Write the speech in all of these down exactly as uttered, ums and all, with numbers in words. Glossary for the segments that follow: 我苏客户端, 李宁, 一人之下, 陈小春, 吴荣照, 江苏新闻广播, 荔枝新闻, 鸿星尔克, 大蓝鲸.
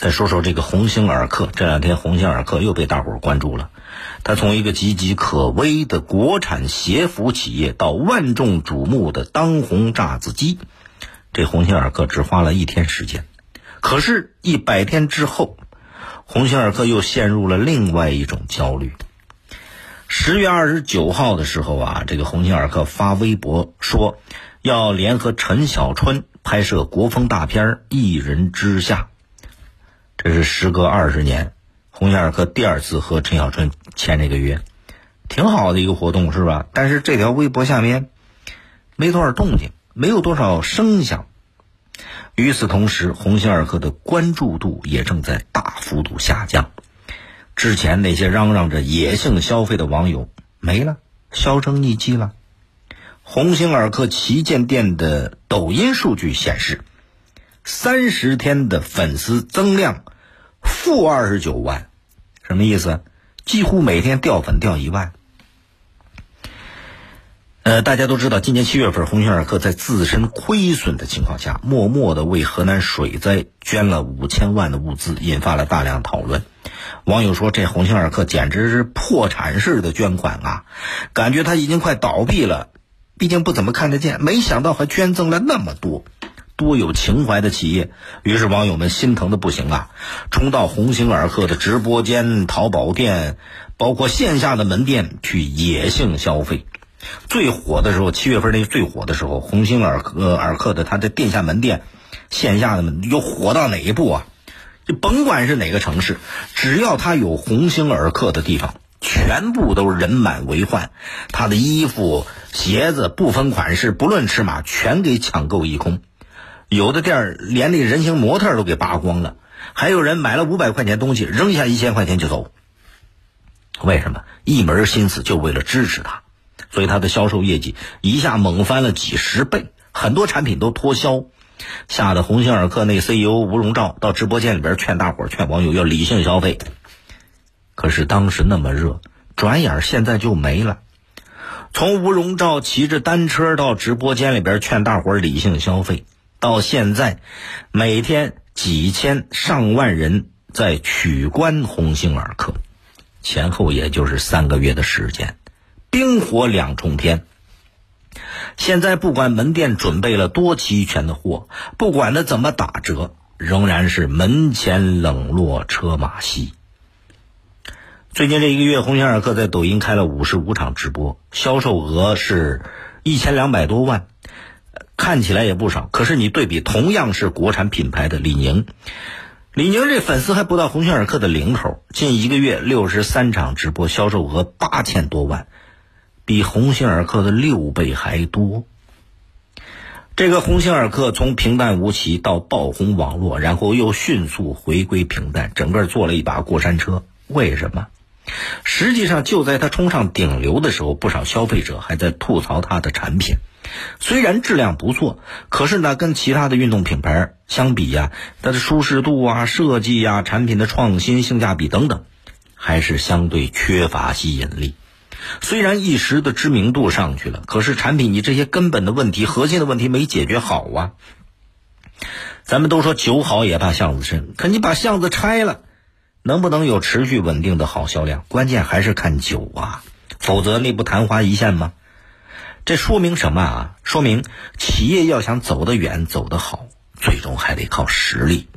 再说说这个鸿星尔克，这两天鸿星尔克又被大伙关注了。他从一个岌岌可危的国产鞋服企业到万众瞩目的当红炸子鸡，这鸿星尔克只花了一天时间。可是一百天之后，鸿星尔克又陷入了另外一种焦虑。十月二十九号的时候啊，这个鸿星尔克发微博说要联合陈小春拍摄国风大片《一人之下》。这是时隔二十年，鸿星尔克第二次和陈小春签这个约，挺好的一个活动是吧？但是这条微博下面没多少动静，没有多少声响。与此同时，鸿星尔克的关注度也正在大幅度下降。之前那些嚷嚷着野性消费的网友没了，销声匿迹了。鸿星尔克旗舰店的抖音数据显示，三十天的粉丝增量负二十九万，什么意思？几乎每天掉粉掉一万。呃，大家都知道，今年七月份鸿星尔克在自身亏损的情况下，默默地为河南水灾捐了五千万的物资，引发了大量讨论。网友说这鸿星尔克简直是破产式的捐款啊，感觉他已经快倒闭了，毕竟不怎么看得见，没想到还捐赠了那么多，多有情怀的企业。于是网友们心疼的不行啊，冲到鸿星尔克的直播间、淘宝店，包括线下的门店去野性消费。最火的时候，七月份那最火的时候，鸿星尔克尔克的他的店下门店、线下的门又火到哪一步啊？就甭管是哪个城市，只要他有鸿星尔克的地方，全部都人满为患。他的衣服、鞋子不分款式，不论尺码，全给抢购一空。有的店连那人形模特都给扒光了，还有人买了五百块钱东西，扔下一千块钱就走。为什么？一门心思就为了支持他。所以它的销售业绩一下猛翻了几十倍，很多产品都脱销，吓得鸿星尔克那 C E O 吴荣照到直播间里边劝大伙、劝网友要理性消费。可是当时那么热，转眼现在就没了。从吴荣照骑着单车到直播间里边劝大伙理性消费，到现在每天几千上万人在取关鸿星尔克，前后也就是三个月的时间，冰火两重天。现在不管门店准备了多齐全的货，不管它怎么打折，仍然是门前冷落车马稀。最近这一个月，鸿星尔克在抖音开了五十五场直播，销售额是一千两百多万，看起来也不少。可是你对比同样是国产品牌的李宁，李宁这粉丝还不到鸿星尔克的零头，近一个月六十三场直播，销售额八千多万，比鸿星尔克的六倍还多。这个鸿星尔克从平淡无奇到爆红网络，然后又迅速回归平淡，整个做了一把过山车。为什么？实际上就在他冲上顶流的时候，不少消费者还在吐槽他的产品，虽然质量不错，可是呢跟其他的运动品牌相比呀、啊，它的舒适度啊、设计啊、产品的创新、性价比等等，还是相对缺乏吸引力。虽然一时的知名度上去了，可是产品你这些根本的问题、核心的问题没解决好啊。咱们都说酒好也怕巷子深，可你把巷子拆了，能不能有持续稳定的好销量，关键还是看酒啊，否则那不昙花一现吗？这说明什么啊？说明企业要想走得远、走得好，最终还得靠实力。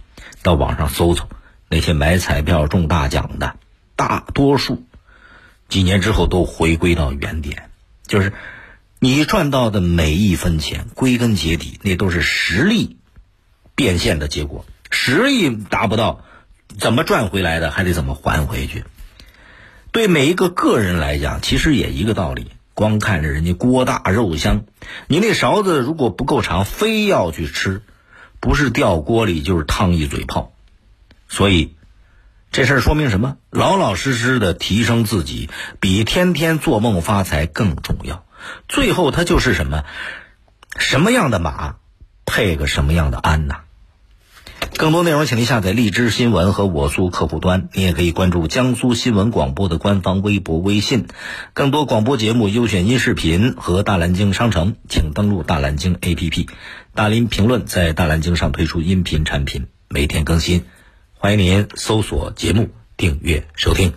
到网上搜搜，那些买彩票中大奖的，大多数几年之后都回归到原点，就是你赚到的每一分钱，归根结底那都是实力变现的结果，实力达不到，怎么赚回来的还得怎么还回去。对每一个个人来讲，其实也一个道理，光看着人家锅大肉香，你那勺子如果不够长，非要去吃，不是掉锅里就是烫一嘴泡。所以这事儿说明什么？老老实实的提升自己，比天天做梦发财更重要。最后它就是什么？什么样的马，配个什么样的鞍呐、啊。更多内容请您下载荔枝新闻和我苏客户端，你也可以关注江苏新闻广播的官方微博、微信。更多广播节目、优选音视频和大蓝鲸商城，请登录大蓝鲸 A P P。 大林评论在大蓝鲸上推出音频产品，每天更新。欢迎您搜索节目订阅收听。